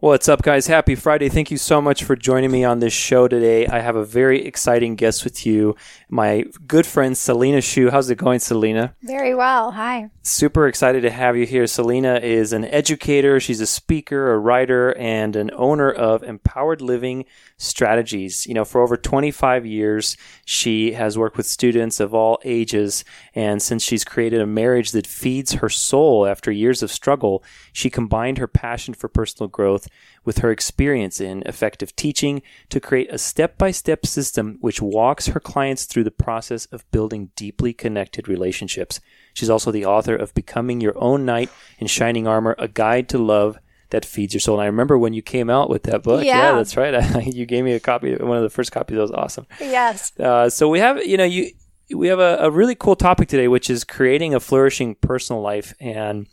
What's up, guys? Happy Friday. Thank you so much for joining me on this show today. I have a very exciting guest with you, my good friend, Selina Schuh. How's it going, Selina? Very well. Hi. Super excited to have you here. Selina is an educator. She's a speaker, a writer, and an owner of Empowered Living Strategies. You know, for over 25 years, she has worked with students of all ages. And since she's created a marriage that feeds her soul after years of struggle, she combined her passion for personal growth with her experience in effective teaching to create a step-by-step system which walks her clients through the process of building deeply connected relationships. She's also the author of Becoming Your Own Knight in Shining Armor, a guide to love that feeds your soul. And I remember when you came out with that book. Yeah, that's right. You gave me a copy, one of the first copies. That was awesome. Yes. So we have, we have a really cool topic today, which is creating a flourishing personal life. And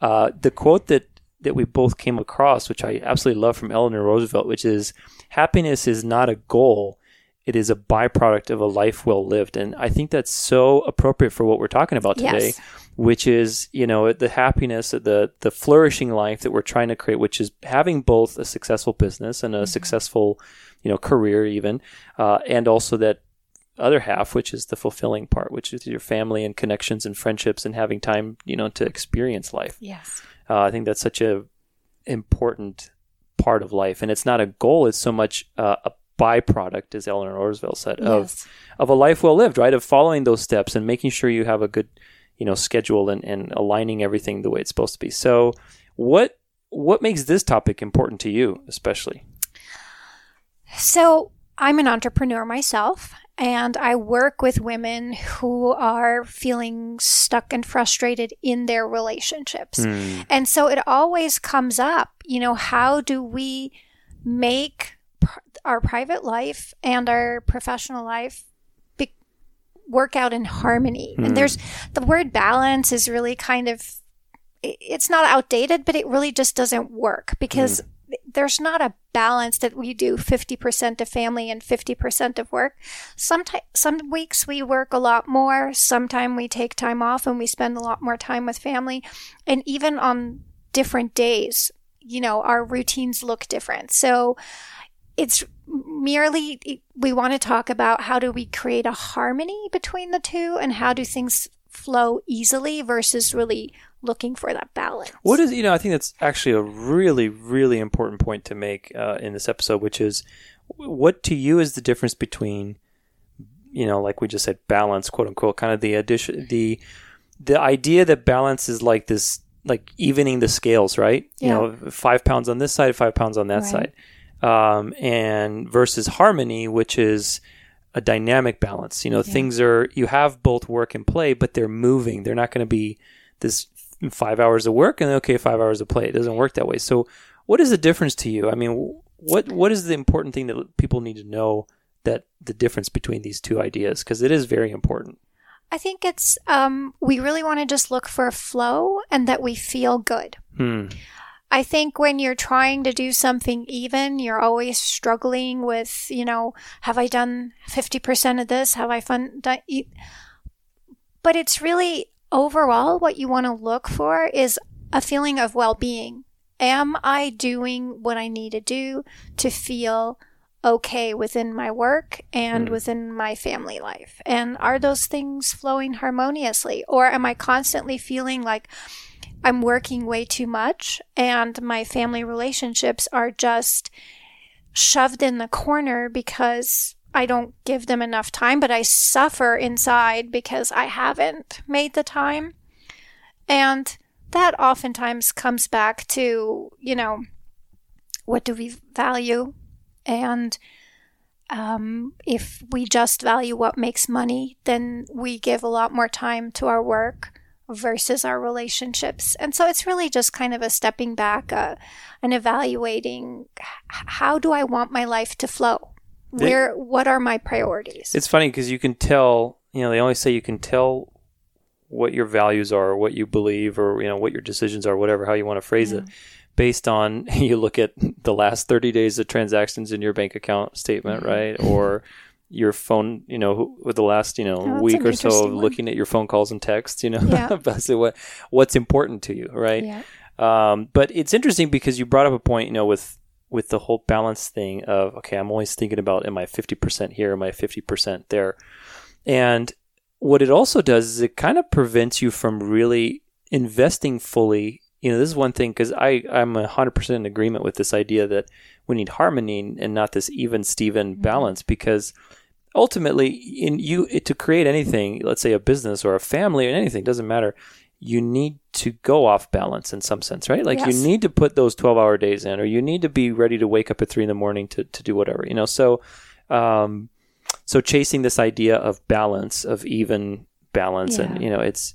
the quote that we both came across, which I absolutely love, from Eleanor Roosevelt, which is, happiness is not a goal. It is a byproduct of a life well lived. And I think that's so appropriate for what we're talking about today, yes, which is, the happiness, the flourishing life that we're trying to create, which is having both a successful business and a successful, career even, and also that other half, which is the fulfilling part, which is your family and connections and friendships and having time, to experience life. Yes. I think that's such a important part of life. And it's not a goal. It's so much a byproduct, as Eleanor Roosevelt said, yes, of a life well lived, right? Of following those steps and making sure you have a good, schedule and aligning everything the way it's supposed to be. So what makes this topic important to you, especially? So I'm an entrepreneur myself, and I work with women who are feeling stuck and frustrated in their relationships. Mm. And so it always comes up, how do we make our private life and our professional life work out in harmony? Mm. And there's the word balance is really kind of, it's not outdated, but it really just doesn't work because there's not a balance that we do 50% of family and 50% of work. Some weeks we work a lot more. Sometimes we take time off and we spend a lot more time with family. And even on different days, our routines look different. So it's merely, we want to talk about how do we create a harmony between the two and how do things flow easily versus really looking for that balance. What is, I think that's actually a really, really important point to make in this episode, which is what to you is the difference between, like we just said, balance, quote unquote, kind of the addition, the idea that balance is like this, like evening the scales, right? Yeah. 5 pounds on this side, 5 pounds on that side. And versus harmony, which is a dynamic balance. Things are, you have both work and play, but they're moving. They're not going to be this 5 hours of work and 5 hours of play. It doesn't work that way. So what is the difference to you? I mean, what is the important thing that people need to know, that the difference between these two ideas? Because it is very important. I think it's, we really want to just look for a flow and that we feel good. I think when you're trying to do something even, you're always struggling with, have I done 50% of this? Have I done? But it's really, overall, what you want to look for is a feeling of well-being. Am I doing what I need to do to feel okay within my work and within my family life? And are those things flowing harmoniously? Or am I constantly feeling like I'm working way too much and my family relationships are just shoved in the corner because I don't give them enough time, but I suffer inside because I haven't made the time? And that oftentimes comes back to, what do we value? And if we just value what makes money, then we give a lot more time to our work versus our relationships. And so it's really just kind of a stepping back and evaluating, how do I want my life to flow? What are my priorities? It's funny because you can tell, they always say you can tell what your values are, what you believe, or, what your decisions are, whatever, how you want to phrase it, based on, you look at the last 30 days of transactions in your bank account statement, right? Or your phone, with the last, week or so of looking at your phone calls and texts, yeah. What's important to you, right? Yeah. But it's interesting because you brought up a point, you know, with the whole balance thing of, okay, I'm always thinking about, am I 50% here? Am I 50% there? And what it also does is it kind of prevents you from really investing fully. You know, this is one thing, because I'm 100% in agreement with this idea that we need harmony and not this even-steven balance, because ultimately, to create anything, let's say a business or a family or anything, doesn't matter, you need to go off balance in some sense, right? Like yes. You need to put those 12-hour days in, or you need to be ready to wake up at 3 in the morning to do whatever, you know? So, so chasing this idea of balance, of even balance, yeah. and, you know, it's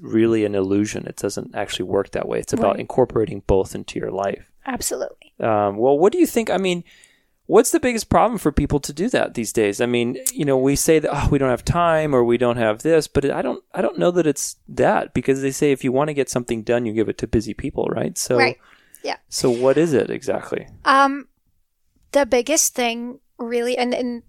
really an illusion. It doesn't actually work that way. It's about right. incorporating both into your life. Absolutely. Well, what do you think? I mean, what's the biggest problem for people to do that these days? I mean, you know, we say that, oh, we don't have time or we don't have this, but I don't know that it's that, because they say if you want to get something done, you give it to busy people, right? So, right. Yeah. So what is it exactly? The biggest thing really, and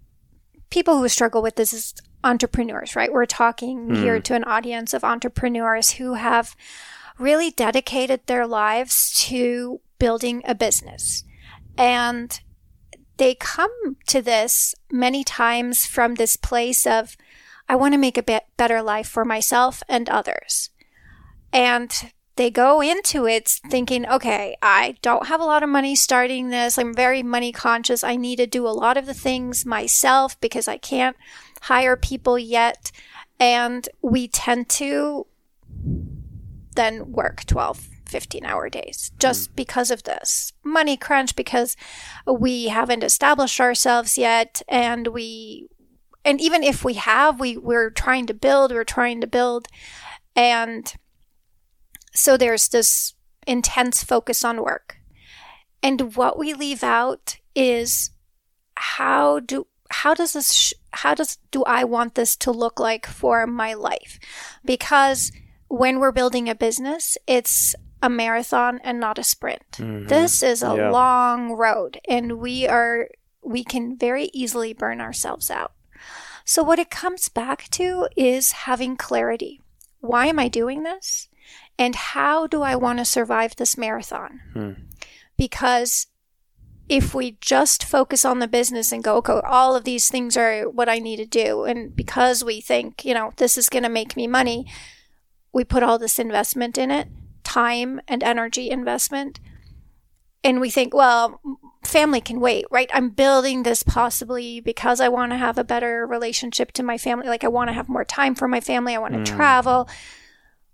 people who struggle with this is entrepreneurs, right? We're talking here to an audience of entrepreneurs who have really dedicated their lives to building a business. And they come to this many times from this place of, I want to make a better life for myself and others. And they go into it thinking, okay, I don't have a lot of money starting this. I'm very money conscious. I need to do a lot of the things myself because I can't hire people yet. And we tend to then work 12, 15-hour days just because of this money crunch, because we haven't established ourselves yet, and even if we have, we're trying to build, and so there's this intense focus on work. And what we leave out is how does I want this to look like for my life? Because when we're building a business, it's a marathon and not a sprint. Mm-hmm. This is a long road, and we can very easily burn ourselves out. So what it comes back to is having clarity. Why am I doing this? And how do I want to survive this marathon? Because if we just focus on the business and go, okay, all of these things are what I need to do, and because we think, you know, this is going to make me money, we put all this investment in it, time and energy investment. And we think, well, family can wait, right? I'm building this possibly because I want to have a better relationship to my family. Like, I want to have more time for my family. I want to travel.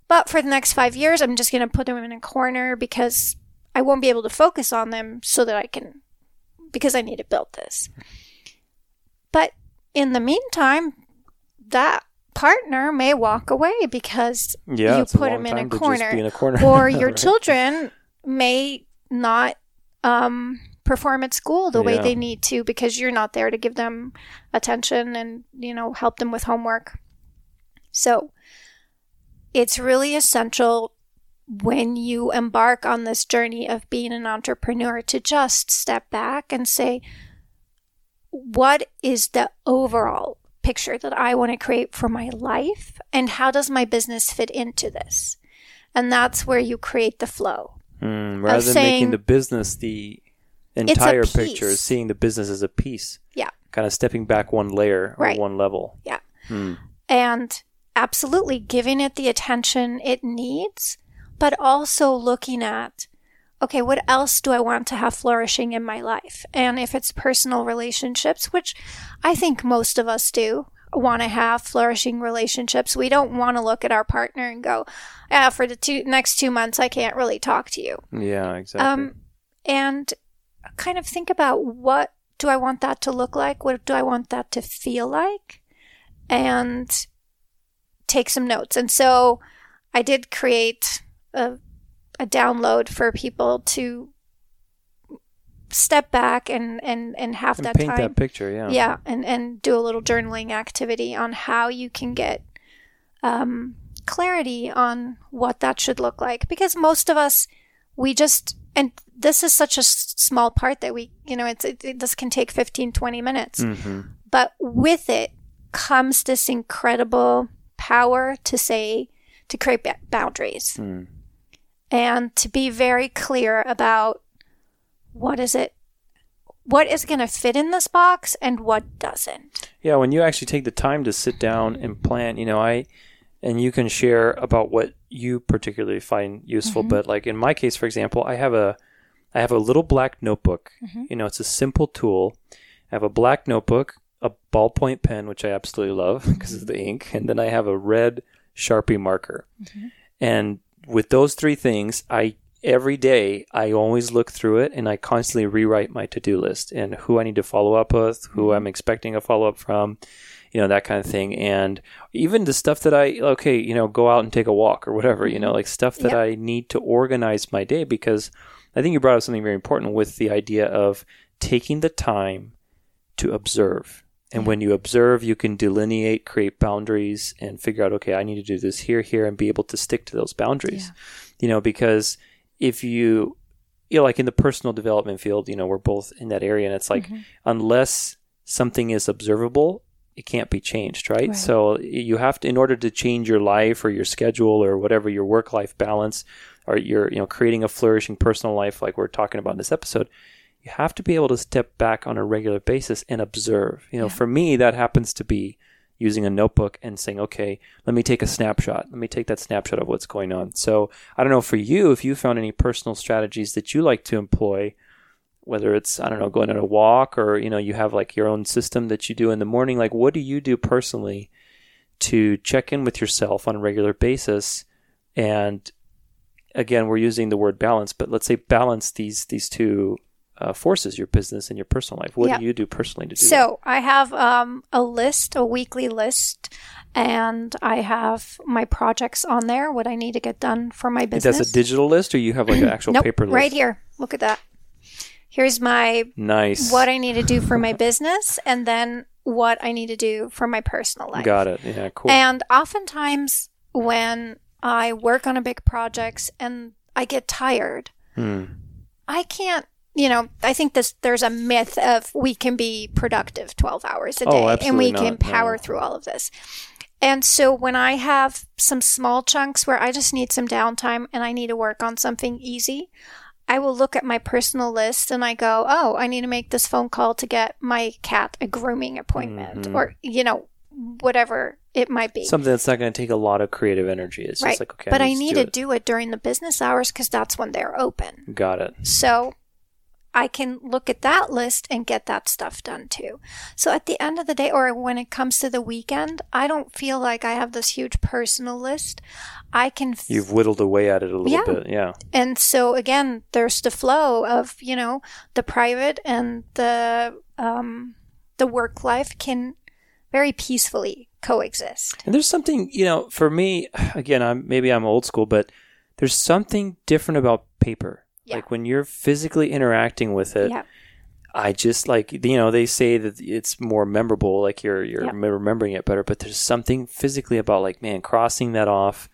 But for the next 5 years, I'm just going to put them in a corner because I won't be able to focus on them because I need to build this. But in the meantime, that partner may walk away because you put him in a corner. Or your right. children may not perform at school the way they need to because you're not there to give them attention and, you know, help them with homework. So it's really essential when you embark on this journey of being an entrepreneur to just step back and say, what is the overall picture that I want to create for my life, and how does my business fit into this? And that's where you create the flow. Rather than making the business the entire picture, seeing the business as a piece. Yeah. Kind of stepping back one layer or one level. Yeah. And absolutely giving it the attention it needs, but also looking at, okay, what else do I want to have flourishing in my life? And if it's personal relationships, which I think most of us do want to have flourishing relationships, we don't want to look at our partner and go, for the next 2 months, I can't really talk to you. Yeah, exactly. And kind of think about, what do I want that to look like? What do I want that to feel like? And take some notes. And so I did create a download for people to step back and have that time. Paint that picture, yeah. Yeah, and do a little journaling activity on how you can get clarity on what that should look like. Because most of us, and this is such a small part that we, you know, this can take 15, 20 minutes. Mm-hmm. But with it comes this incredible power to create boundaries. and to be very clear about what is going to fit in this box and what doesn't. Yeah, when you actually take the time to sit down and plan, and you can share about what you particularly find useful. Mm-hmm. But like in my case, for example, I have a little black notebook. Mm-hmm. It's a simple tool. I have a black notebook, a ballpoint pen, which I absolutely love because of the ink, and then I have a red Sharpie marker. Mm-hmm. And with those three things, every day, I always look through it and I constantly rewrite my to-do list and who I need to follow up with, who I'm expecting a follow-up from, that kind of thing. And even the stuff that go out and take a walk or whatever, like stuff that I need to organize my day, because I think you brought up something very important with the idea of taking the time to observe. And when you observe, you can delineate, create boundaries, and figure out, okay, I need to do this here, and be able to stick to those boundaries, because... If you like in the personal development field, we're both in that area, and it's like, unless something is observable, it can't be changed, right? So you have to, in order to change your life or your schedule or whatever, your work-life balance or your, creating a flourishing personal life like we're talking about in this episode, you have to be able to step back on a regular basis and observe. For me, that happens to be using a notebook and saying, okay, let me take a snapshot. Let me take that snapshot of what's going on. So I don't know for you, if you found any personal strategies that you like to employ, whether it's, going on a walk or, you have like your own system that you do in the morning. Like, what do you do personally to check in with yourself on a regular basis? And again, we're using the word balance, but let's say balance these two forces, your business and your personal life. What do you do personally to do that? I have a weekly list, and I have my projects on there, what I need to get done for my business. That's a digital list, or you have like an actual paper list? Right here. Look at that. Here's my what I need to do for my business, and then what I need to do for my personal life. Got it. Yeah, cool. And oftentimes when I work on a big project and I get tired, I can't. I think there's a myth of we can be productive 12 hours a day and we can power through all of this. And so when I have some small chunks where I just need some downtime and I need to work on something easy, I will look at my personal list and I go, oh, I need to make this phone call to get my cat a grooming appointment or, whatever it might be. Something that's not going to take a lot of creative energy. It's just like, okay, but I need to do it during the business hours because that's when they're open. Got it. So I can look at that list and get that stuff done too. So at the end of the day, or when it comes to the weekend, I don't feel like I have this huge personal list. I can... You've whittled away at it a little bit, yeah. And so again, there's the flow of, the private and the work life can very peacefully coexist. And there's something, for me, again, maybe I'm old school, but there's something different about paper. Like when you're physically interacting with it, I just like, they say that it's more memorable, like you're remembering it better, but there's something physically about like, man, crossing that off,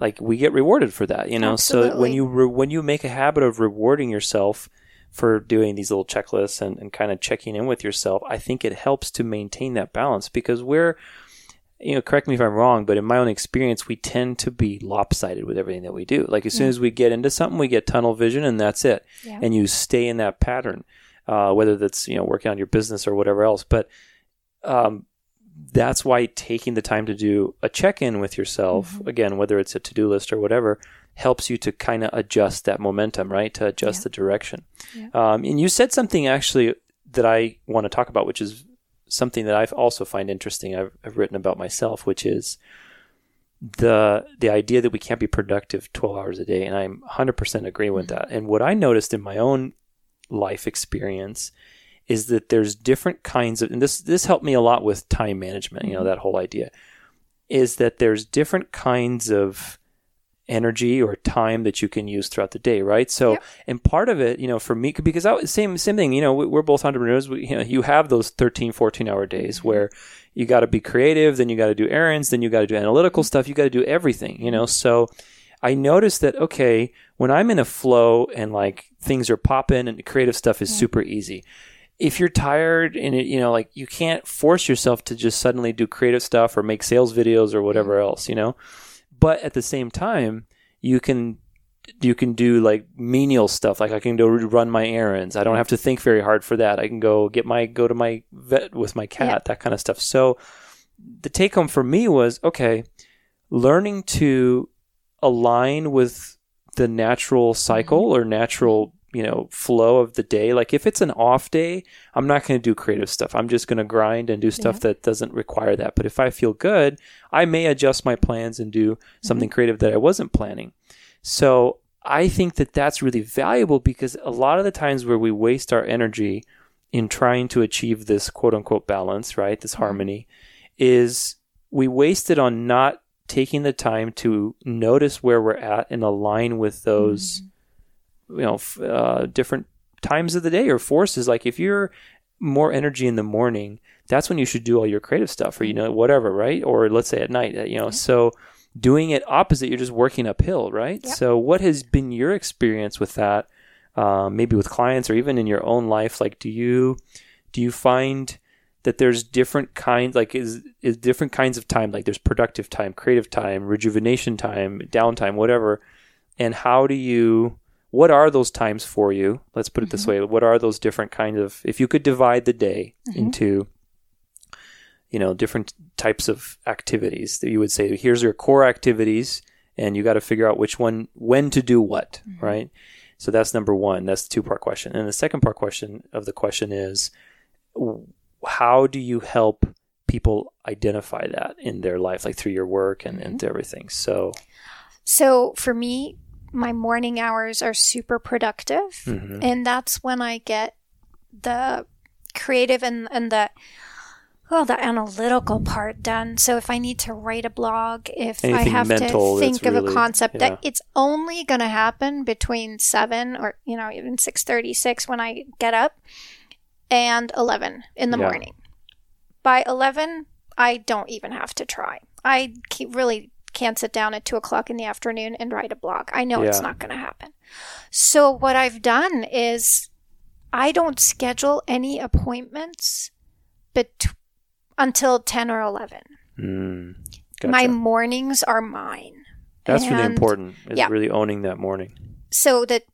like we get rewarded for that, Absolutely. So when you make a habit of rewarding yourself for doing these little checklists and kind of checking in with yourself, I think it helps to maintain that balance because we're, correct me if I'm wrong, but in my own experience, we tend to be lopsided with everything that we do. Like as soon as we get into something, we get tunnel vision and that's it. Yeah. And you stay in that pattern, whether that's, working on your business or whatever else. But that's why taking the time to do a check-in with yourself, again, whether it's a to-do list or whatever, helps you to kind of adjust that momentum, right? To adjust the direction. Yeah. And you said something actually that I want to talk about, which is something that I also find interesting. I've written about myself, which is the idea that we can't be productive 12 hours a day. And I'm 100% agree with that. And what I noticed in my own life experience is that there's different kinds of, and this helped me a lot with time management, that whole idea, is that there's different kinds of energy or time that you can use throughout the day, right? So, and part of it, for me, because same thing, we're both entrepreneurs, you have those 13, 14-hour days where you got to be creative, then you got to do errands, then you got to do analytical stuff, you got to do everything, So I noticed that, okay, when I'm in a flow and like things are popping and creative stuff is super easy. If you're tired and you can't force yourself to just suddenly do creative stuff or make sales videos or whatever else, But at the same time, you can you can do like menial stuff. Like I can go run my errands. I don't have to think very hard for that. I can go to my vet with my cat, that kind of stuff. So the take home for me was, okay, learning to align with the natural cycle or natural, flow of the day. Like if it's an off day, I'm not going to do creative stuff. I'm just going to grind and do stuff that doesn't require that. But if I feel good, I may adjust my plans and do something creative that I wasn't planning. So I think that that's really valuable, because a lot of the times where we waste our energy in trying to achieve this quote unquote balance, right? This harmony, is we waste it on not taking the time to notice where we're at and align with those, different times of the day or forces. Like if you're more energy in the morning, that's when you should do all your creative stuff, or, whatever, right? Or let's say at night, so doing it opposite, you're just working uphill, right? Yep. So what has been your experience with that, maybe with clients or even in your own life? Like, do you find that there's different kinds, like is different kinds of time, like there's productive time, creative time, rejuvenation time, downtime, whatever. And what are those times for you? Let's put it this way. What are those different kinds of, if you could divide the day into different types of activities, that you would say, here's your core activities, and you got to figure out which one, when to do what, right? So that's number one. That's the two-part question. And the second part question of the question is, how do you help people identify that in their life, like through your work and everything? So for me, my morning hours are super productive, and that's when I get the creative and the... well, the analytical part done. So if I need to write a blog, if anything I have mental, to think of really, a concept, that it's only going to happen between 7 or, even 6:36 when I get up, and 11 in the morning. By 11, I don't even have to try. I really can't sit down at 2:00 in the afternoon and write a blog. I know it's not going to happen. So what I've done is I don't schedule any appointments until 10 or 11. Gotcha. My mornings are mine. That's really important, is really owning that morning. So that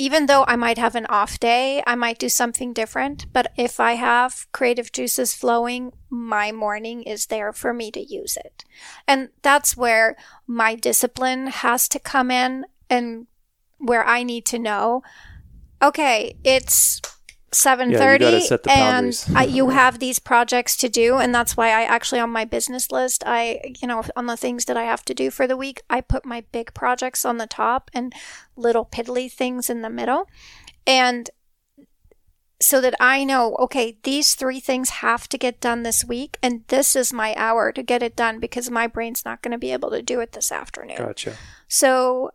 even though I might have an off day, I might do something different, but if I have creative juices flowing, my morning is there for me to use it. And that's where my discipline has to come in, and where I need to know, okay, it's 7:30 and you have these projects to do. And that's why I actually, on my business list, on the things that I have to do for the week, I put my big projects on the top and little piddly things in the middle. And so that I know, okay, these 3 things have to get done this week, and this is my hour to get it done, because my brain's not going to be able to do it this afternoon. Gotcha. So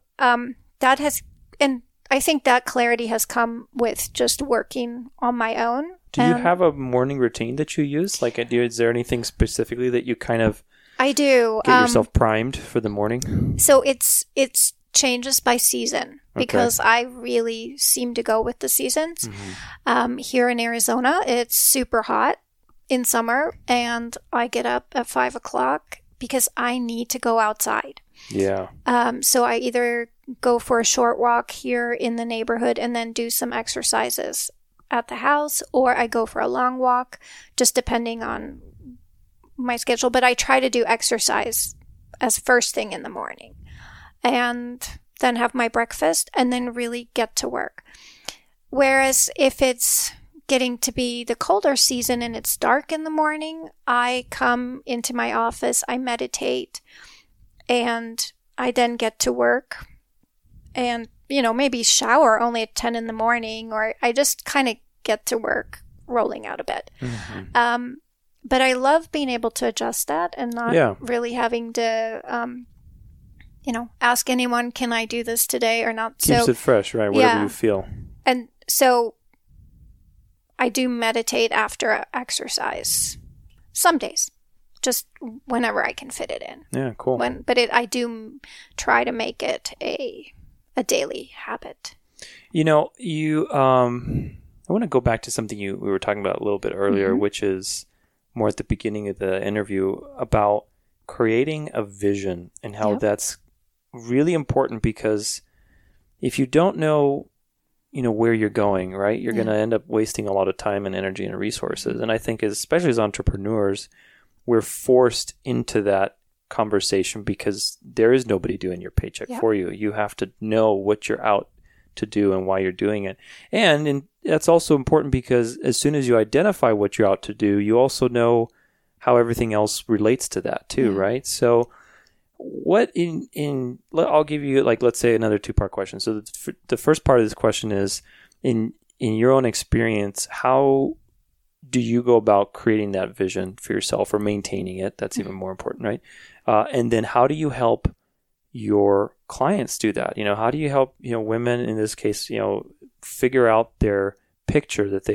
I think that clarity has come with just working on my own. Do you have a morning routine that you use? Like, is there anything specifically that you kind of... I do. Get yourself primed for the morning? So it's changes by season, because I really seem to go with the seasons. Here in Arizona, it's super hot in summer, and I get up at 5:00 because I need to go outside. Yeah. So I either go for a short walk here in the neighborhood and then do some exercises at the house, or I go for a long walk, just depending on my schedule. But I try to do exercise as first thing in the morning, and then have my breakfast, and then really get to work. Whereas if it's getting to be the colder season and it's dark in the morning, I come into my office, I meditate, and I then get to work, and, maybe shower only at 10 in the morning, or I just kind of get to work rolling out of bed. But I love being able to adjust that and not really having to, ask anyone, can I do this today or not? Keeps it fresh, right? Whatever you feel. And so I do meditate after exercise some days, just whenever I can fit it in. Yeah, cool. I do try to make it a daily habit. I want to go back to something we were talking about a little bit earlier, which is more at the beginning of the interview, about creating a vision, and how that's really important, because if you don't know, where you're going, right, you're going to end up wasting a lot of time and energy and resources. And I think, especially as entrepreneurs, we're forced into that conversation because there is nobody doing your paycheck for you. You have to know what you're out to do and why you're doing it. And that's also important because as soon as you identify what you're out to do, you also know how everything else relates to that too, right? So what I'll give you, let's say, another two-part question. So the first part of this question is, in your own experience, how do you go about creating that vision for yourself or maintaining it? That's even more important, right? And then how do you help your clients do that? How do you help, women in this case, figure out their picture that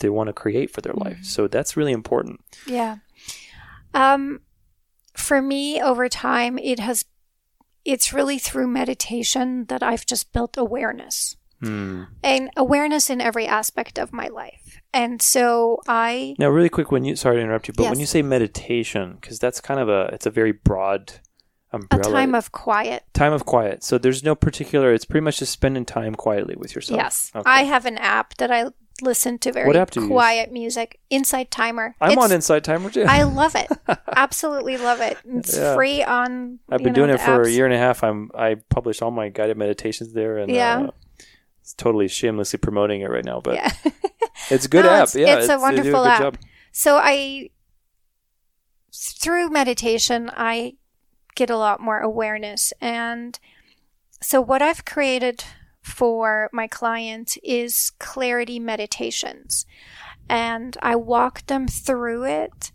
they want to create for their life? So that's really important. Yeah. For me, over time, it's really through meditation that I've just built awareness. And awareness in every aspect of my life. And so now really quick, sorry to interrupt you, but when you say meditation, because that's kind of it's a very broad umbrella. A time of quiet. So there's no particular, it's pretty much just spending time quietly with yourself. Yes. Okay. I have an app that I listen to very quiet music. Insight Timer. I'm on Insight Timer too. I love it. Absolutely love it. It's free on I've been doing it for a year and a half. I publish all my guided meditations there, and it's totally shamelessly promoting it right now, but it's a good app. It's a wonderful app. Job. So through meditation, I get a lot more awareness. And so what I've created for my clients is clarity meditations. And I walk them through it,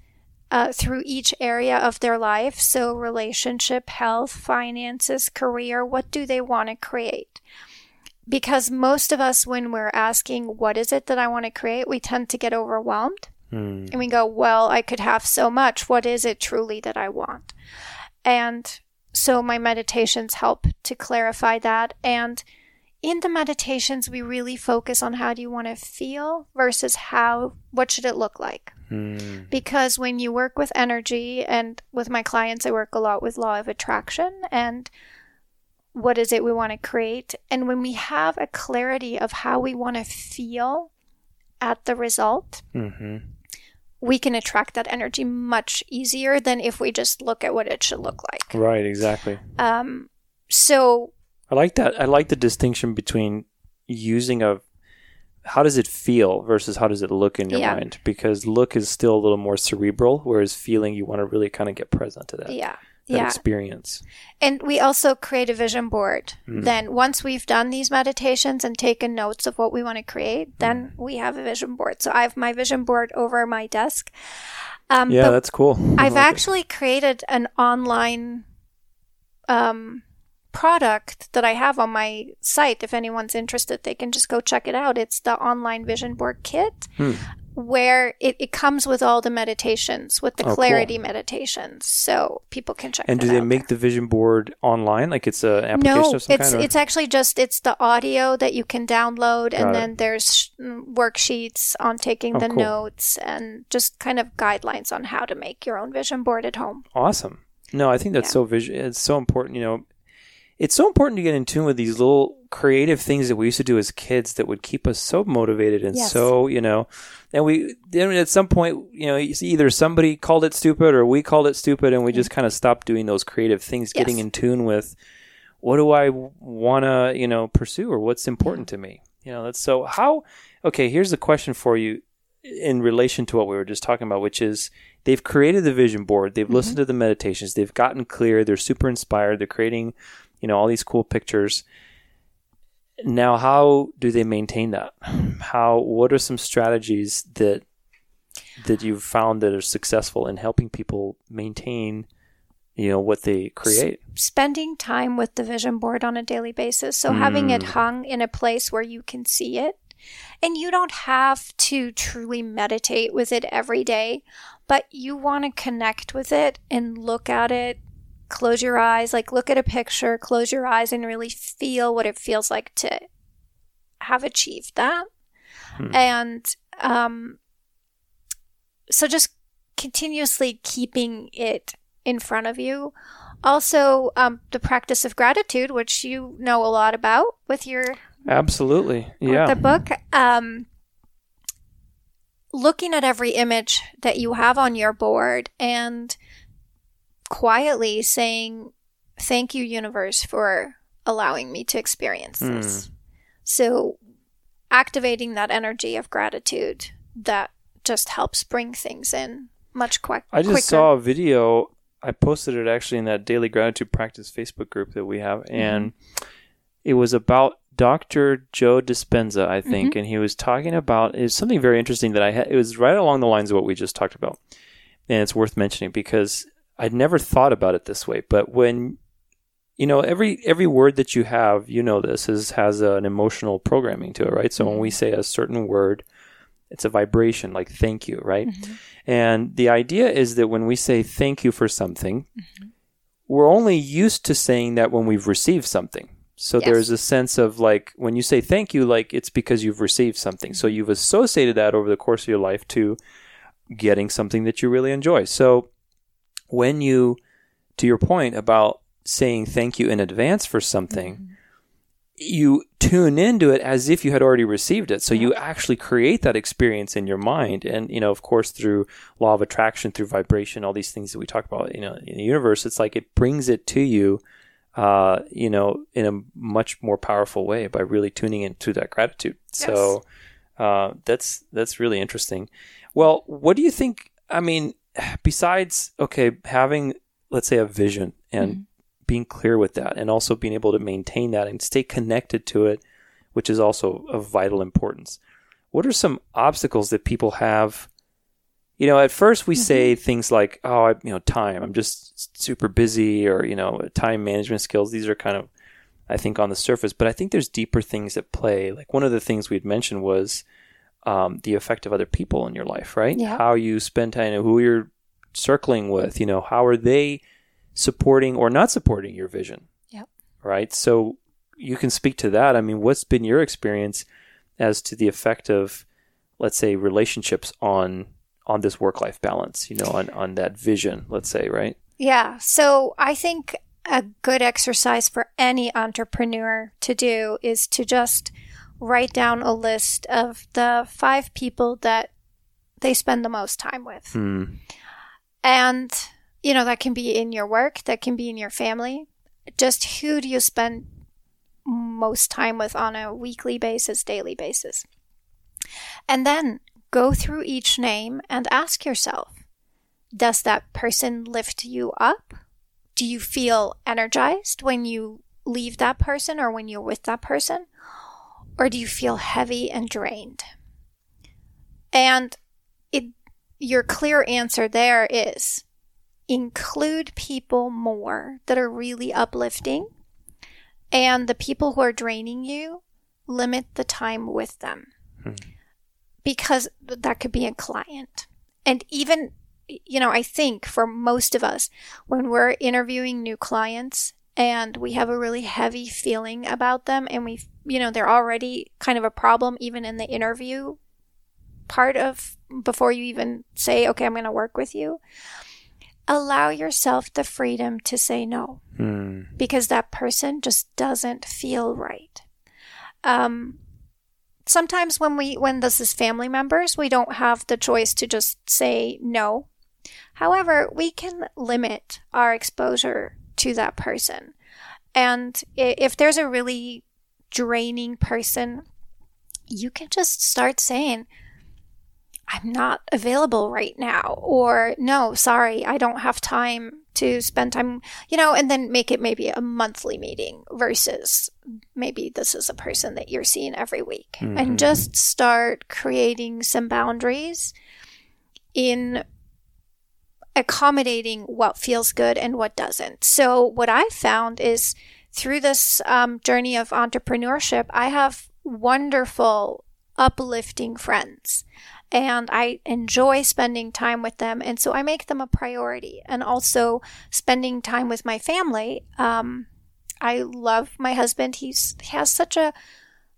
through each area of their life. So relationship, health, finances, career, what do they want to create? Because most of us, when we're asking, what is it that I want to create, we tend to get overwhelmed. And we go, well, I could have so much. What is it truly that I want? And so my meditations help to clarify that. And in the meditations, we really focus on how do you want to feel versus what should it look like? Because when you work with energy, and with my clients, I work a lot with law of attraction and what is it we want to create? And when we have a clarity of how we want to feel at the result, we can attract that energy much easier than if we just look at what it should look like. Right, exactly. So I like that. I like the distinction between using how does it feel versus how does it look in your mind? Because look is still a little more cerebral, whereas feeling, you want to really kind of get present to that. Yeah. Experience. And we also create a vision board. Then once we've done these meditations and taken notes of what we want to create, then we have a vision board. So I have my vision board over my desk. Yeah, that's cool. I've actually created an online product that I have on my site. If anyone's interested, they can just go check it out. It's the online vision board kit. Where it comes with all the meditations, with the clarity meditations. So people can check that out. And do they make the vision board online? Like it's an application of some kind? No, it's actually just, it's the audio that you can download. And then there's worksheets on taking the notes and just kind of guidelines on how to make your own vision board at home. Awesome. No, I think that's it's so important, It's so important to get in tune with these little creative things that we used to do as kids that would keep us so motivated and and at some point, either somebody called it stupid or we called it stupid, and we just kind of stopped doing those creative things, getting in tune with what do I want to, pursue or what's important to me. That's here's the question for you in relation to what we were just talking about, which is they've created the vision board, they've listened to the meditations, they've gotten clear, they're super inspired, they're creating all these cool pictures. Now, how do they maintain that? What are some strategies that you've found that are successful in helping people maintain, what they create? Spending time with the vision board on a daily basis. So having it hung in a place where you can see it. And you don't have to truly meditate with it every day, but you want to connect with it and look at it. Close your eyes, look at a picture, close your eyes and really feel what it feels like to have achieved that. And so just continuously keeping it in front of you Also, the practice of gratitude, which you know a lot about with your... Absolutely, yeah. The book. Looking at every image that you have on your board and quietly saying, thank you, universe, for allowing me to experience this. So activating that energy of gratitude that just helps bring things in much quicker. I just saw a video. I posted it actually in that Daily Gratitude Practice Facebook group that we have. And it was about Dr. Joe Dispenza, I think, and he was talking about is something very interesting that it was right along the lines of what we just talked about, and it's worth mentioning because I'd never thought about it this way. But when you know every word that you have, you know this has an emotional programming to it, right? So when we say a certain word, it's a vibration, like thank you, right? And the idea is that when we say thank you for something, we're only used to saying that when we've received something. So there's a sense of like, when you say thank you, like it's because you've received something. So you've associated that over the course of your life to getting something that you really enjoy. So when you, to your point about saying thank you in advance for something, you tune into it as if you had already received it. So you actually create that experience in your mind. And, you know, of course, through law of attraction, through vibration, all these things that we talk about, you know, in the universe, it's like it brings it to you. You know, in a much more powerful way by really tuning into that gratitude. Yes. So that's really interesting. Well, what do you think, I mean, besides, okay, having, let's say, a vision and being clear with that and also being able to maintain that and stay connected to it, which is also of vital importance. What are some obstacles that people have? You know, at first we say things like, oh, you know, time, I'm just super busy, or, you know, time management skills. These are kind of, I think, on the surface, but I think there's deeper things at play. Like one of the things we'd mentioned was the effect of other people in your life, right? Yeah. How you spend time, who you're circling with, you know, how are they supporting or not supporting your vision? Yep. Right? So you can speak to that. I mean, what's been your experience as to the effect of, let's say, relationships on this work-life balance, you know, on that vision, let's say, right? Yeah. So I think a good exercise for any entrepreneur to do is to just write down a list of the 5 people that they spend the most time with. And, you know, that can be in your work, that can be in your family. Just who do you spend most time with on a weekly basis, daily basis? And then go through each name and ask yourself, does that person lift you up? Do you feel energized when you leave that person or when you're with that person? Or do you feel heavy and drained? And your clear answer there is include people more that are really uplifting, and the people who are draining you, limit the time with them. Because that could be a client. And even, you know, I think for most of us, when we're interviewing new clients and we have a really heavy feeling about them and we, you know, they're already kind of a problem even in the interview part of before you even say, okay, I'm going to work with you, allow yourself the freedom to say no because that person just doesn't feel right. Sometimes when this is family members, we don't have the choice to just say no. However, we can limit our exposure to that person. And if there's a really draining person, you can just start saying, I'm not available right now, or no, sorry, I don't have time to spend time, you know, and then make it maybe a monthly meeting versus maybe this is a person that you're seeing every week. And just start creating some boundaries in accommodating what feels good and what doesn't. So what I found is through this journey of entrepreneurship, I have wonderful, uplifting friends. And I enjoy spending time with them. And so I make them a priority. And also spending time with my family. I love my husband. He has such a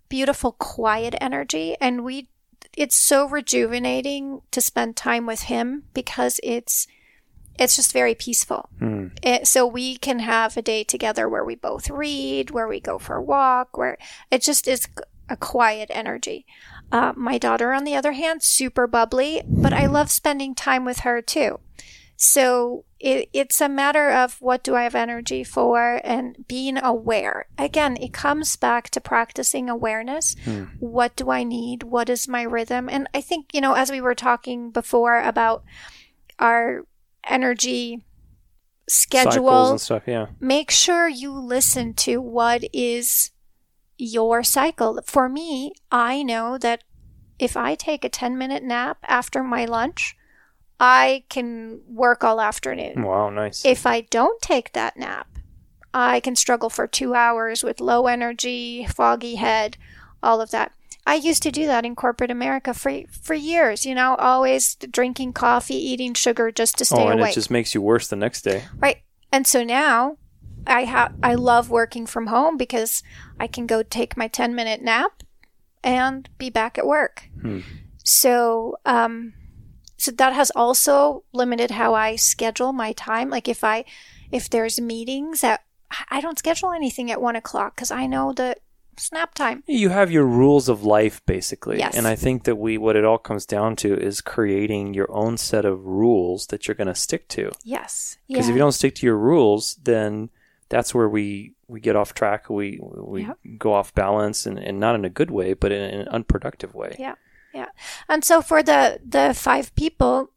beautiful, quiet energy. And it's so rejuvenating to spend time with him because it's It's just very peaceful. Mm. So we can have a day together where we both read, where we go for a walk, where it just is a quiet energy. My daughter, on the other hand, super bubbly, but I love spending time with her too. So it's a matter of what do I have energy for and being aware. Again, it comes back to practicing awareness. Mm. What do I need? What is my rhythm? And I think, you know, as we were talking before about our energy schedule, cycles and stuff, yeah. Make sure you listen to what is your cycle. For me, I know that if I take a 10-minute nap after my lunch, I can work all afternoon. Wow, nice. If I don't take that nap, I can struggle for 2 hours with low energy, foggy head, all of that. I used to do that in corporate America for years, you know, always drinking coffee, eating sugar just to stay awake. Oh, and it just makes you worse the next day. Right. And so now I love working from home because I can go take my 10-minute nap and be back at work. Hmm. So that has also limited how I schedule my time. Like if there's meetings I don't schedule anything at 1 o'clock because I know that it's nap time. You have your rules of life basically. Yes. And I think that what it all comes down to is creating your own set of rules that you're going to stick to. Yes. Because if you don't stick to your rules, then that's where we get off track. We go off balance and not in a good way, but in an unproductive way. Yeah. Yeah. And so for the five people,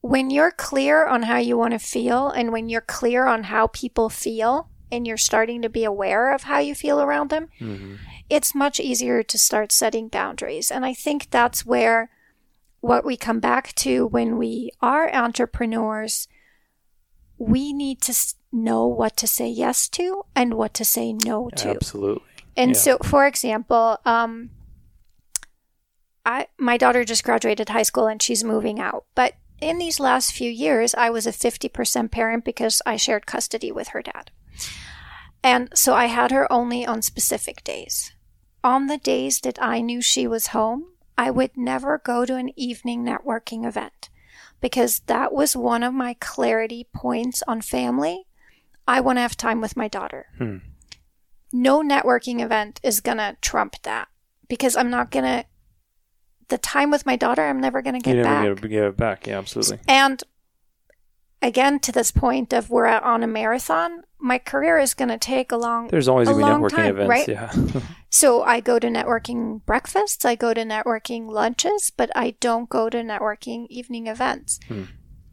when you're clear on how you want to feel and when you're clear on how people feel and you're starting to be aware of how you feel around them, mm-hmm. It's much easier to start setting boundaries. And I think that's where what we come back to when we are entrepreneurs, we need to know what to say yes to and what to say no to. Absolutely. And so, for example, my daughter just graduated high school and she's moving out. But in these last few years, I was a 50% parent because I shared custody with her dad. And so I had her only on specific days. On the days that I knew she was home, I would never go to an evening networking event because that was one of my clarity points on family. I want to have time with my daughter. Hmm. No networking event is going to trump that because I'm not going to... The time with my daughter, I'm never going to get back. You never get it back. Yeah, absolutely. And again, to this point of we're on a marathon, my career is going to take a long time. There's always going to be networking events, right? Yeah. So I go to networking breakfasts, I go to networking lunches, but I don't go to networking evening events. Hmm.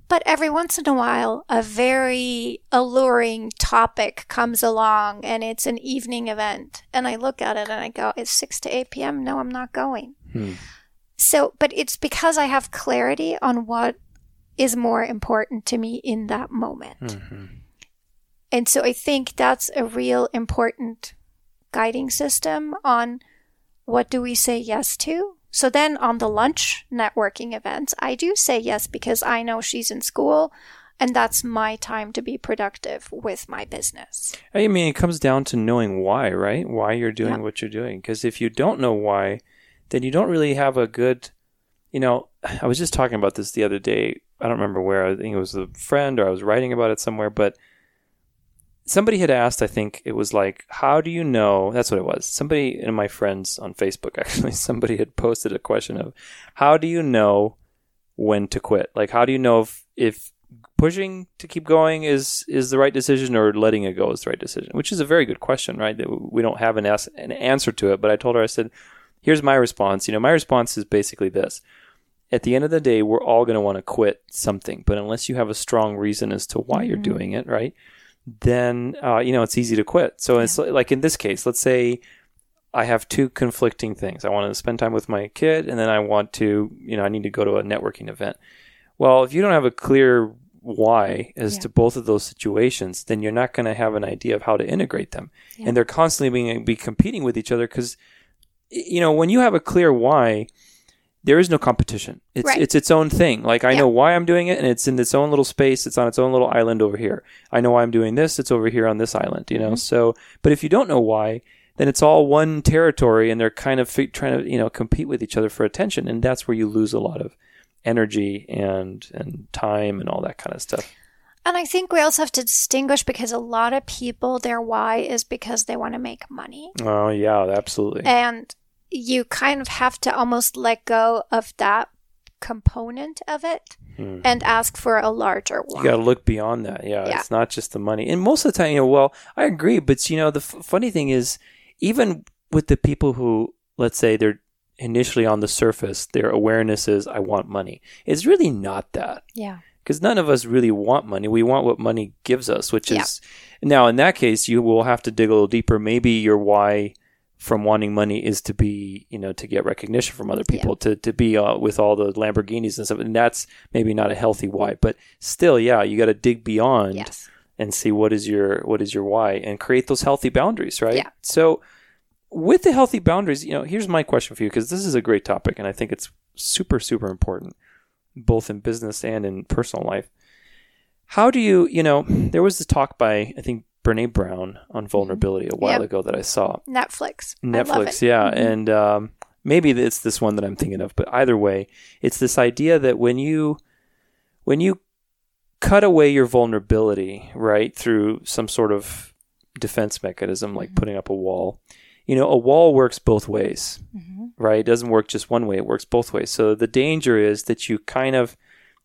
But every once in a while, a very alluring topic comes along and it's an evening event. And I look at it and I go, it's 6 to 8 p.m. No, I'm not going. Hmm. So, but it's because I have clarity on what is more important to me in that moment. Mm-hmm. And so I think that's a real important guiding system on what do we say yes to. So then on the lunch networking events, I do say yes because I know she's in school and that's my time to be productive with my business. I mean, it comes down to knowing why, right? Why you're doing what you're doing. Because if you don't know why... then you don't really have a good, you know, I was just talking about this the other day. I don't remember where. I think it was a friend or I was writing about it somewhere. But somebody had asked, I think it was like, how do you know? That's what it was. Somebody in my friends on Facebook, actually, somebody had posted a question of, how do you know when to quit? Like, how do you know if pushing to keep going is the right decision or letting it go is the right decision? Which is a very good question, right? That we don't have an answer to it. But I told her, I said... here's my response. You know, my response is basically this. At the end of the day, we're all going to want to quit something. But unless you have a strong reason as to why you're doing it, right, then, you know, it's easy to quit. So it's like in this case, let's say I have two conflicting things. I want to spend time with my kid and then I want to, you know, I need to go to a networking event. Well, if you don't have a clear why as to both of those situations, then you're not going to have an idea of how to integrate them. Yeah. And they're constantly be competing with each other because... you know, when you have a clear why, there is no competition. It's it's its own thing. Like, I know why I'm doing it, and it's in its own little space. It's on its own little island over here. I know why I'm doing this. It's over here on this island, you know? Mm-hmm. So, but if you don't know why, then it's all one territory, and they're kind of trying to, you know, compete with each other for attention, and that's where you lose a lot of energy and time and all that kind of stuff. And I think we also have to distinguish, because a lot of people, their why is because they want to make money. Oh, yeah, absolutely. And you kind of have to almost let go of that component of it and ask for a larger one. You got to look beyond that. Yeah, it's not just the money. And most of the time, I agree. But, the funny thing is, even with the people who, let's say they're initially on the surface, their awareness is, I want money. It's really not that. Yeah. Because none of us really want money. We want what money gives us, which is... Now, in that case, you will have to dig a little deeper. Maybe your why from wanting money is to be, to get recognition from other people, to be with all the Lamborghinis and stuff. And that's maybe not a healthy why. But still, you got to dig beyond and see what is your why, and create those healthy boundaries, right? Yeah. So with the healthy boundaries, here's my question for you, because this is a great topic, and I think it's super, super important, both in business and in personal life. How do you, there was this talk by, I think, Brené Brown on vulnerability a while ago that I saw. Netflix, I love it. Yeah. Mm-hmm. And maybe it's this one that I'm thinking of, but either way, it's this idea that when you cut away your vulnerability, right, through some sort of defense mechanism, like putting up a wall, a wall works both ways, right? It doesn't work just one way. It works both ways. So the danger is that you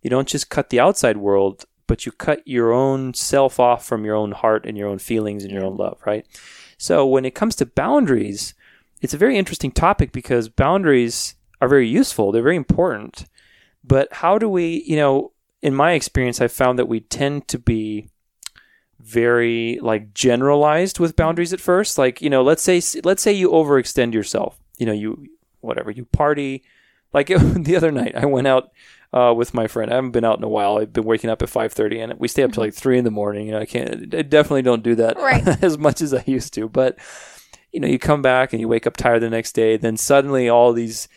don't just cut the outside world, but you cut your own self off from your own heart and your own feelings and your own love, right? So when it comes to boundaries, it's a very interesting topic, because boundaries are very useful. They're very important. But how do we, in my experience, I've found that we tend to be very generalized with boundaries at first. Let's say you overextend yourself, you party. The other night I went out with my friend. I haven't been out in a while. I've been waking up at 5:30, and we stay up till 3 a.m. I definitely don't do that as much as I used to, but you come back and you wake up tired the next day. Then suddenly all these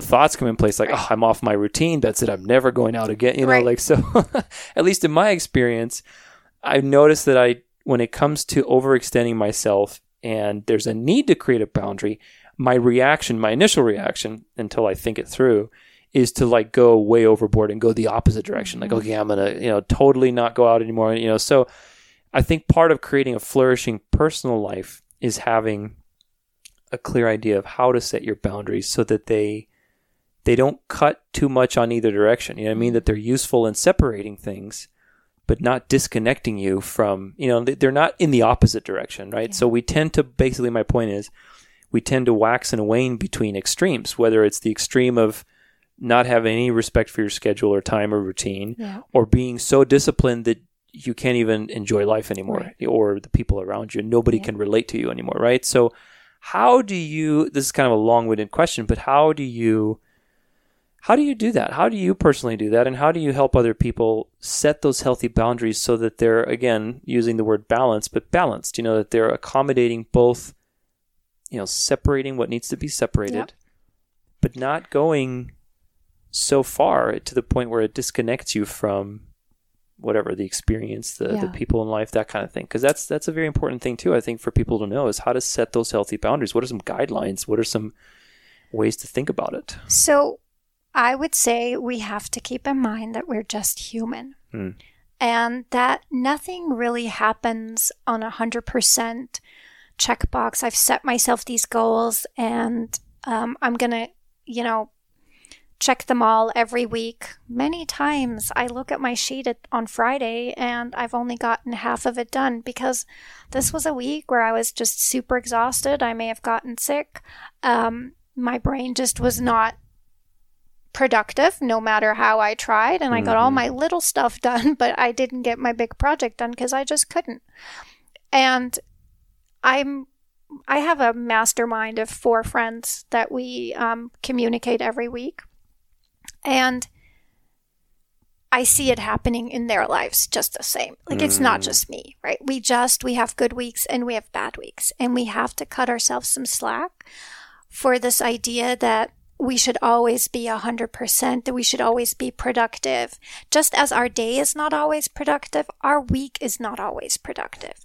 thoughts come in place, I'm off my routine. That's it. I'm never going out again. At least in my experience, I've noticed that when it comes to overextending myself and there's a need to create a boundary, my initial reaction, until I think it through, is to go way overboard and go the opposite direction. Okay, I'm going to, totally not go out anymore. So I think part of creating a flourishing personal life is having a clear idea of how to set your boundaries so that they don't cut too much on either direction. You know what I mean? That they're useful in separating things, but not disconnecting you from, they're not in the opposite direction, right? Yeah. So we tend to, basically my point is, we tend to wax and wane between extremes, whether it's the extreme of not having any respect for your schedule or time or routine, or being so disciplined that you can't even enjoy life anymore, or the people around you, nobody can relate to you anymore, right? So how do you, this is kind of a long-winded question, but how do you do that? How do you personally do that? And how do you help other people set those healthy boundaries so that they're, again, using the word balance, but balanced, that they're accommodating both, separating what needs to be separated, but not going so far to the point where it disconnects you from whatever the experience, the people in life, that kind of thing. Because that's a very important thing too, I think, for people to know, is how to set those healthy boundaries. What are some guidelines? What are some ways to think about it? So I would say we have to keep in mind that we're just human and that nothing really happens on 100% checkbox. I've set myself these goals and I'm going to, check them all every week. Many times I look at my sheet on Friday and I've only gotten half of it done, because this was a week where I was just super exhausted. I may have gotten sick. My brain just was not productive no matter how I tried, and I got all my little stuff done, but I didn't get my big project done because I just couldn't. And I have a mastermind of 4 friends that we communicate every week, and I see it happening in their lives just the same. It's not just me, right? We have good weeks and we have bad weeks, and we have to cut ourselves some slack for this idea that we should always be 100%, that we should always be productive. Just as our day is not always productive, our week is not always productive.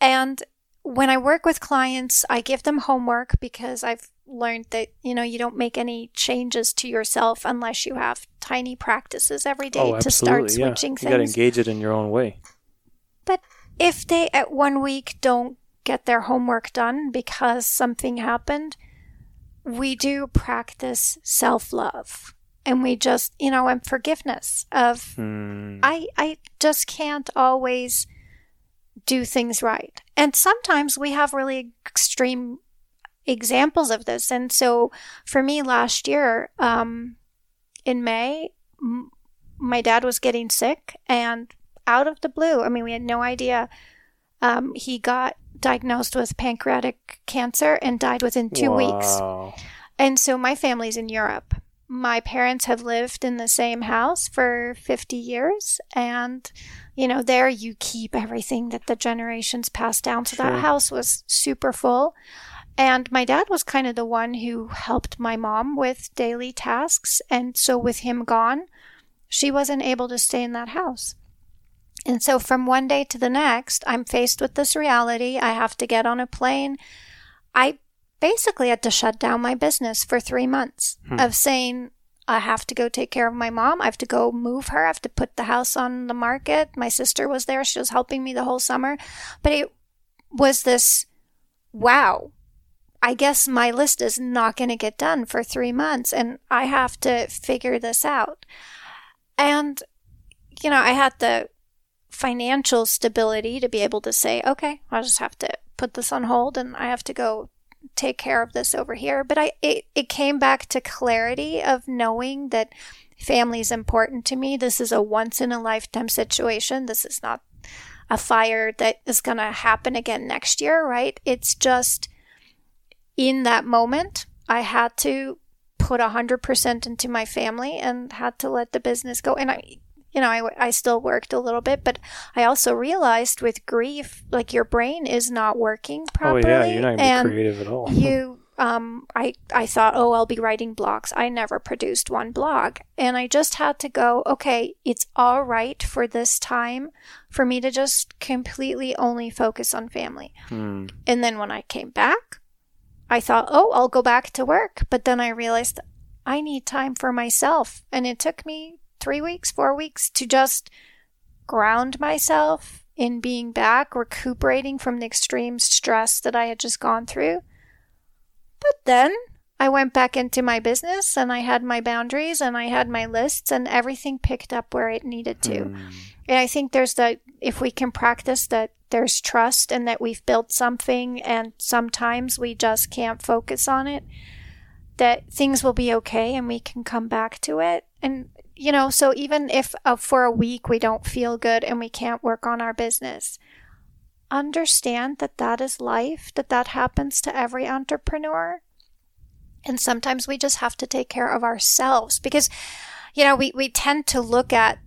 And when I work with clients, I give them homework, because I've learned that, you know, you don't make any changes to yourself unless you have tiny practices every day to start switching things. You got to engage it in your own way. But if they at 1 week don't get their homework done because something happened, we do practice self-love. And we just, you know, and forgiveness of, I just can't always do things right. And sometimes we have really extreme examples of this. And so for me last year, in May, my dad was getting sick, and out of the blue, I mean, we had no idea. He got diagnosed with pancreatic cancer and died within 2 weeks. And so my family's in Europe. My parents have lived in the same house for 50 years. And, you know, there you keep everything that the generations passed down. So that house was super full. And my dad was kind of the one who helped my mom with daily tasks. And so with him gone, she wasn't able to stay in that house. And so from one day to the next, I'm faced with this reality. I have to get on a plane. I basically had to shut down my business for 3 months of saying, I have to go take care of my mom. I have to go move her. I have to put the house on the market. My sister was there. She was helping me the whole summer. But it was this, wow, I guess my list is not going to get done for 3 months, and I have to figure this out. And, you know, I had the financial stability to be able to say, okay, I'll just have to put this on hold and I have to go take care of this over here. But it came back to clarity of knowing that family is important to me. This is a once in a lifetime situation. This is not a fire that is going to happen again next year, right? It's just in that moment, I had to put 100% into my family and had to let the business go. And I still worked a little bit, but I also realized with grief, like your brain is not working properly. Oh, yeah, you're not going to be creative at all. I thought, I'll be writing blogs. I never produced one blog. And I just had to go, okay, it's all right for this time for me to just completely only focus on family. And then when I came back, I thought, I'll go back to work. But then I realized I need time for myself. And it took me 3 weeks, 4 weeks to just ground myself in being back, recuperating from the extreme stress that I had just gone through. But then I went back into my business and I had my boundaries and I had my lists and everything picked up where it needed to. And I think if we can practice that there's trust and that we've built something and sometimes we just can't focus on it, that things will be okay and we can come back to it. And you know, so even if for a week we don't feel good and we can't work on our business, understand that that is life, that happens to every entrepreneur. And sometimes we just have to take care of ourselves because, you know, we tend to look at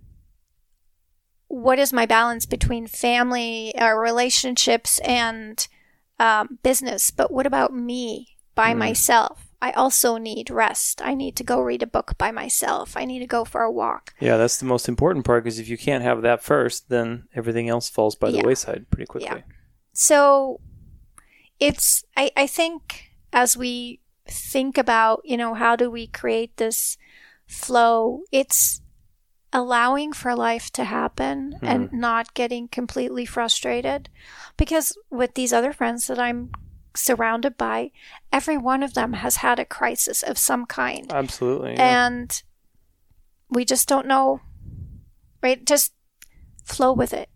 what is my balance between family, relationships, and business. But what about me by myself? I also need rest. I need to go read a book by myself. I need to go for a walk. Yeah, that's the most important part, because if you can't have that first, then everything else falls by the wayside pretty quickly. Yeah. So it's, I think as we think about, you know, how do we create this flow, it's allowing for life to happen and not getting completely frustrated. Because with these other friends that I'm surrounded by, every one of them has had a crisis of some kind. Absolutely. Yeah. And we just don't know, right? Just flow with it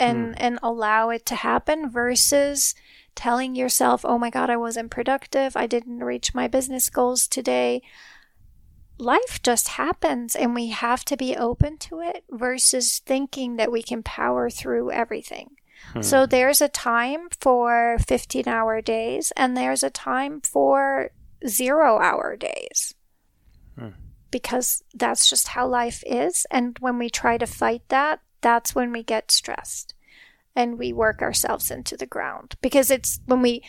and allow it to happen versus telling yourself, oh my God, I wasn't productive. I didn't reach my business goals today. Life just happens and we have to be open to it versus thinking that we can power through everything. So there's a time for 15-hour days and there's a time for 0-hour days because that's just how life is. And when we try to fight that, that's when we get stressed and we work ourselves into the ground, because it's when we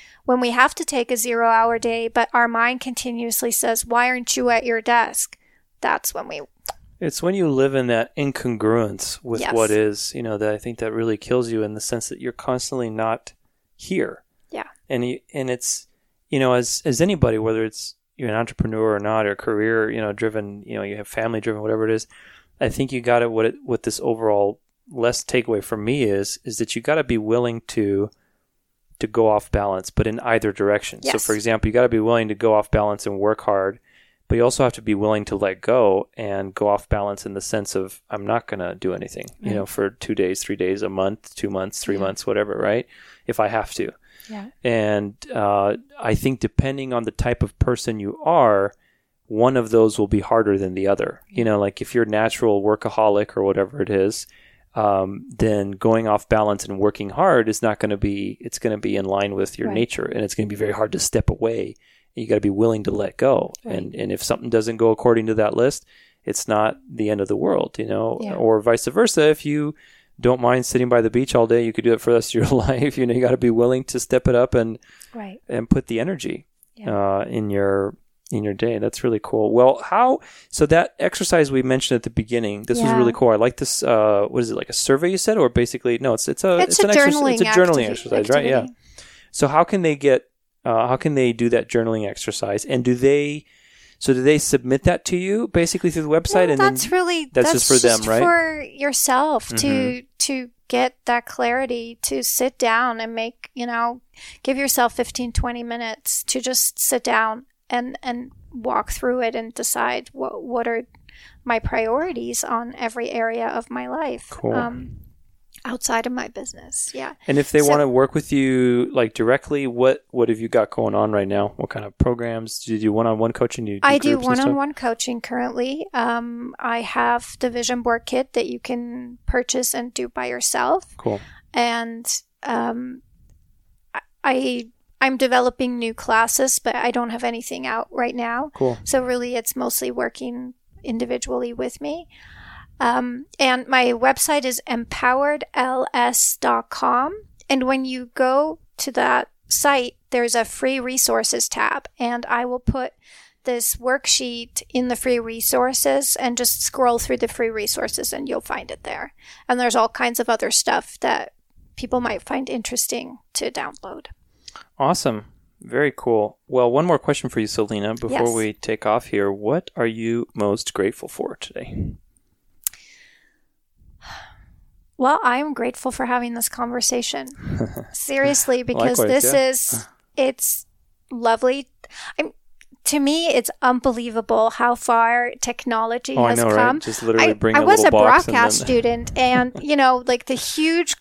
have to take a 0-hour day, but our mind continuously says, why aren't you at your desk? That's when we... It's when you live in that incongruence with what is, you know, that I think that really kills you, in the sense that you're constantly not here. Yeah. And it's you know, as anybody, whether it's you're an entrepreneur or not, or career, you know, driven, you know, you have family driven, whatever it is, I think you got it. What this overall less takeaway for me is that you got to be willing to go off balance, but in either direction. Yes. So for example, you got to be willing to go off balance and work hard, but you also have to be willing to let go and go off balance in the sense of, I'm not going to do anything, mm-hmm. you know, for 2 days, 3 days, a month, 2 months, three yeah. months, whatever, right? If I have to. Yeah. And I think depending on the type of person you are, one of those will be harder than the other. Yeah. You know, like if you're a natural workaholic or whatever it is, then going off balance and working hard is not going to be, it's going to be in line with your right. nature, and it's going to be very hard to step away. You got to be willing to let go. Right. And if something doesn't go according to that list, it's not the end of the world, you know, yeah. or vice versa. If you don't mind sitting by the beach all day, you could do it for the rest of your life. You know, you got to be willing to step it up and right. and put the energy yeah. in your day. That's really cool. Well, so that exercise we mentioned at the beginning, this yeah. was really cool. I like this, what is it, like a survey you said? Or basically, no, it's a journaling exercise, right? Yeah. So how can they get, how can they do that journaling exercise? And do they submit that to you basically through the website? No, and that's just for them, right? For yourself mm-hmm. to get that clarity, to sit down and make, you know, give yourself 15, 20 minutes to just sit down and walk through it and decide what are my priorities on every area of my life. Cool. Outside of my business, yeah. And if they want to work with you like directly, what have you got going on right now? What kind of programs? Do you do one-on-one coaching? I do one-on-one coaching currently. I have the vision board kit that you can purchase and do by yourself. Cool. And I'm developing new classes, but I don't have anything out right now. Cool. So really it's mostly working individually with me. And my website is empoweredls.com. And when you go to that site, there's a free resources tab. And I will put this worksheet in the free resources and just scroll through the free resources and you'll find it there. And there's all kinds of other stuff that people might find interesting to download. Awesome. Very cool. Well, one more question for you, Selina, before yes. we take off here. What are you most grateful for today? Well, I'm grateful for having this conversation. Seriously, because likewise, this yeah. it's lovely. To me, it's unbelievable how far technology has come. Right? Just literally bring I was a broadcast student and, you know, like the huge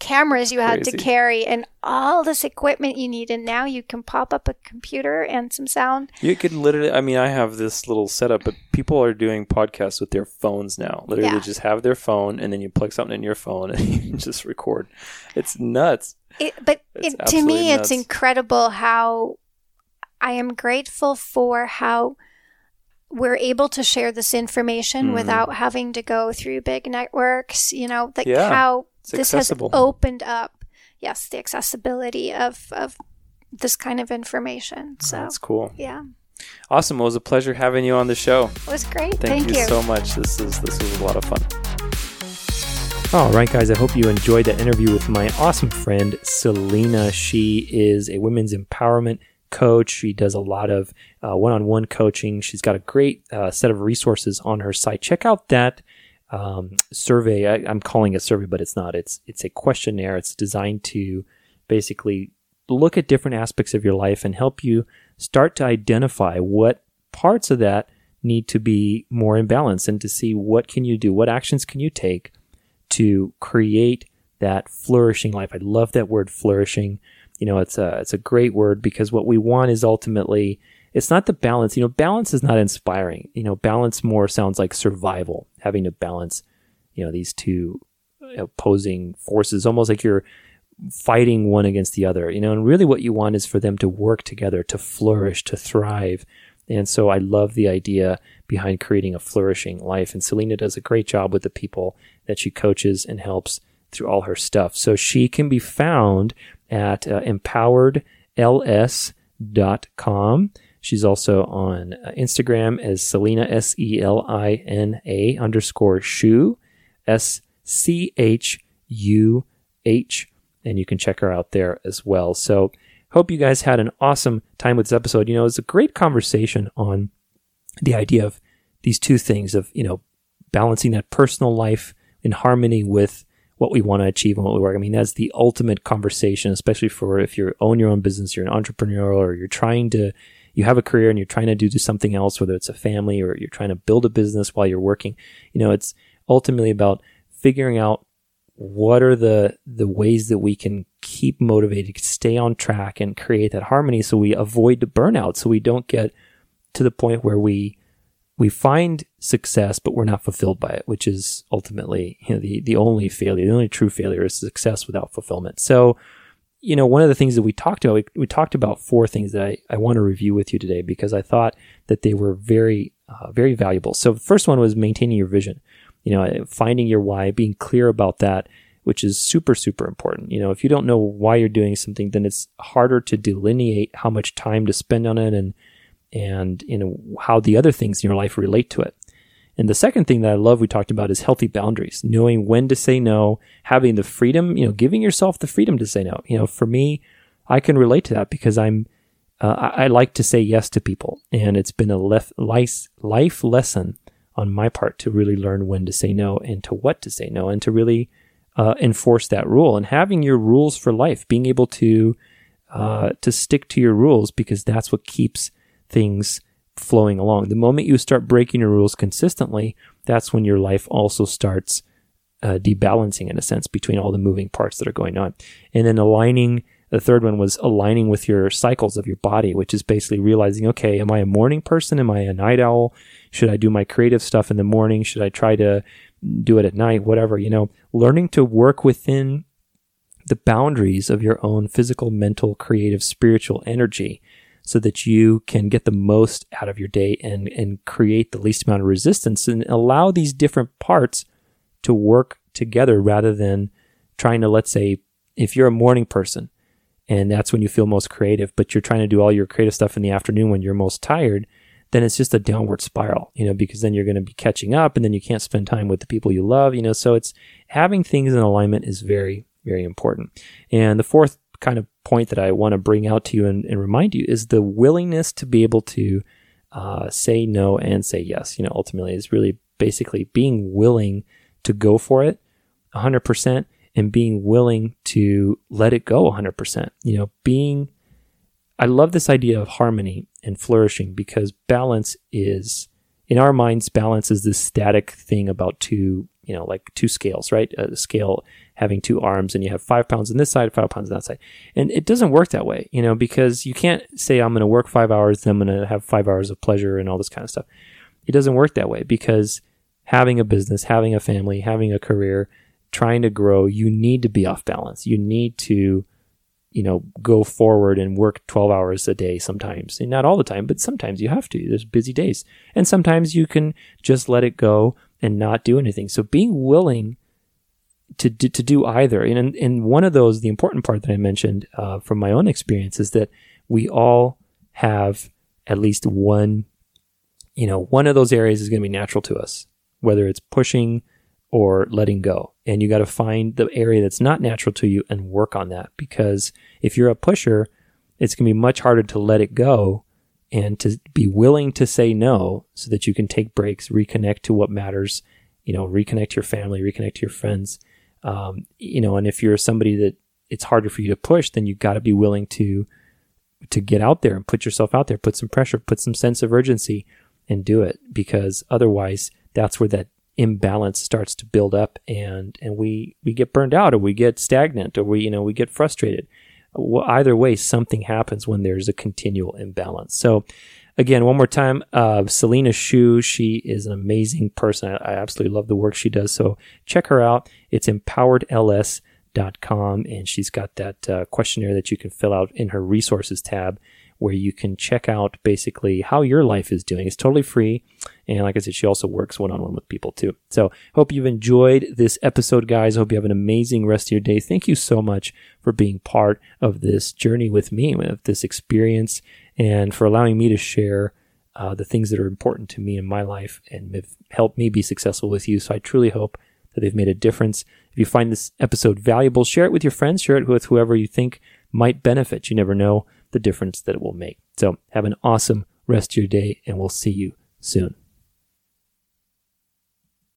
cameras you had to carry and all this equipment you need, and now you can pop up a computer and some sound. You could literally, I mean, I have this little setup, but people are doing podcasts with their phones now. Literally yeah. just have their phone and then you plug something in your phone and you just record. It's nuts. To me, nuts. It's incredible how I am grateful for how we're able to share this information mm-hmm. without having to go through big networks, you know, like yeah. how this has opened up, yes, the accessibility of this kind of information. So that's cool. Yeah. Awesome. Well, it was a pleasure having you on the show. It was great. Thank you so much. This was a lot of fun. All right, guys. I hope you enjoyed that interview with my awesome friend, Selina. She is a women's empowerment coach. She does a lot of one-on-one coaching. She's got a great set of resources on her site. Check out that survey. I'm calling it a survey, but it's not. It's a questionnaire. It's designed to basically look at different aspects of your life and help you start to identify what parts of that need to be more in balance, and to see what can you do, what actions can you take to create that flourishing life. I love that word, flourishing. You know, it's a great word, because what we want is ultimately, it's not the balance. You know, balance is not inspiring. You know, balance more sounds like survival, having to balance, you know, these two opposing forces, almost like you're fighting one against the other, you know, and really what you want is for them to work together, to flourish, to thrive. And so I love the idea behind creating a flourishing life. And Selina does a great job with the people that she coaches and helps through all her stuff. So she can be found at empoweredls.com. She's also on Instagram as Selina, SELINA_Schuh, SCHUH. And you can check her out there as well. So Hope you guys had an awesome time with this episode. You know, it's a great conversation on the idea of these two things of, you know, balancing that personal life in harmony with what we want to achieve and what we work. I mean, that's the ultimate conversation, especially for if you own your own business, you're an entrepreneur, or you're trying to, you have a career and you're trying to do something else, whether it's a family or you're trying to build a business while you're working. You know, it's ultimately about figuring out what are the ways that we can keep motivated, stay on track, and create that harmony so we avoid the burnout, so we don't get to the point where we find success, but we're not fulfilled by it, which is ultimately, you know, the only failure, the only true failure is success without fulfillment. So, you know, one of the things that we talked about, we talked about four things that I want to review with you today because I thought that they were very valuable. So the first one was maintaining your vision. You know, finding your why, being clear about that, which is super, super important. You know, if you don't know why you're doing something, then it's harder to delineate how much time to spend on it and you know, how the other things in your life relate to it. And the second thing that I love we talked about is healthy boundaries, knowing when to say no, having the freedom, you know, giving yourself the freedom to say no. You know, for me, I can relate to that because I like to say yes to people, and it's been a life lesson on my part to really learn when to say no and to what to say no and to really enforce that rule. And having your rules for life, being able to stick to your rules, because that's what keeps things flowing along. The moment you start breaking your rules consistently, that's when your life also starts debalancing, in a sense, between all the moving parts that are going on. And then aligning, the third one was aligning with your cycles of your body, which is basically realizing, okay, am I a morning person? Am I a night owl? Should I do my creative stuff in the morning? Should I try to do it at night? Whatever, you know, learning to work within the boundaries of your own physical, mental, creative, spiritual energy so that you can get the most out of your day and create the least amount of resistance and allow these different parts to work together rather than trying to, let's say, if you're a morning person, and that's when you feel most creative, but you're trying to do all your creative stuff in the afternoon when you're most tired, then it's just a downward spiral, you know, because then you're going to be catching up and then you can't spend time with the people you love, you know. So it's having things in alignment is very, very important. And the fourth kind of point that I want to bring out to you and remind you is the willingness to be able to say no and say yes. You know, ultimately is really basically being willing to go for it 100%. And being willing to let it go 100%. You know, I love this idea of harmony and flourishing because balance is, in our minds, balance is this static thing about two, you know, like two scales, right? A scale having two arms and you have 5 pounds on this side, 5 pounds on that side. And it doesn't work that way, you know, because you can't say, I'm going to work 5 hours, then I'm going to have 5 hours of pleasure and all this kind of stuff. It doesn't work that way because having a business, having a family, having a career, trying to grow, you need to be off balance. You need to, you know, go forward and work 12 hours a day sometimes. And not all the time, but sometimes you have to. There's busy days. And sometimes you can just let it go and not do anything. So being willing to do either. And one of those, the important part that I mentioned from my own experience is that we all have at least one, you know, one of those areas is going to be natural to us, whether it's pushing or letting go. And you got to find the area that's not natural to you and work on that, because if you're a pusher, it's going to be much harder to let it go and to be willing to say no so that you can take breaks, reconnect to what matters, you know, reconnect to your family, reconnect to your friends. You know, and if you're somebody that it's harder for you to push, then you got to be willing to get out there and put yourself out there, put some pressure, put some sense of urgency and do it, because otherwise that's where that imbalance starts to build up and we get burned out, or we get stagnant, or we get frustrated. Well, either way, something happens when there's a continual imbalance. So again, one more time, Selina Schuh, she is an amazing person. I absolutely love the work she does. So check her out. It's empoweredls.com, and she's got that questionnaire that you can fill out in her resources tab, where you can check out basically how your life is doing. It's totally free. And like I said, she also works one-on-one with people too. So hope you've enjoyed this episode, guys. Hope you have an amazing rest of your day. Thank you so much for being part of this journey with me, of this experience, and for allowing me to share the things that are important to me in my life and have helped me be successful with you. So I truly hope that they've made a difference. If you find this episode valuable, share it with your friends, share it with whoever you think might benefit. You never know the difference that it will make. So have an awesome rest of your day, and we'll see you soon.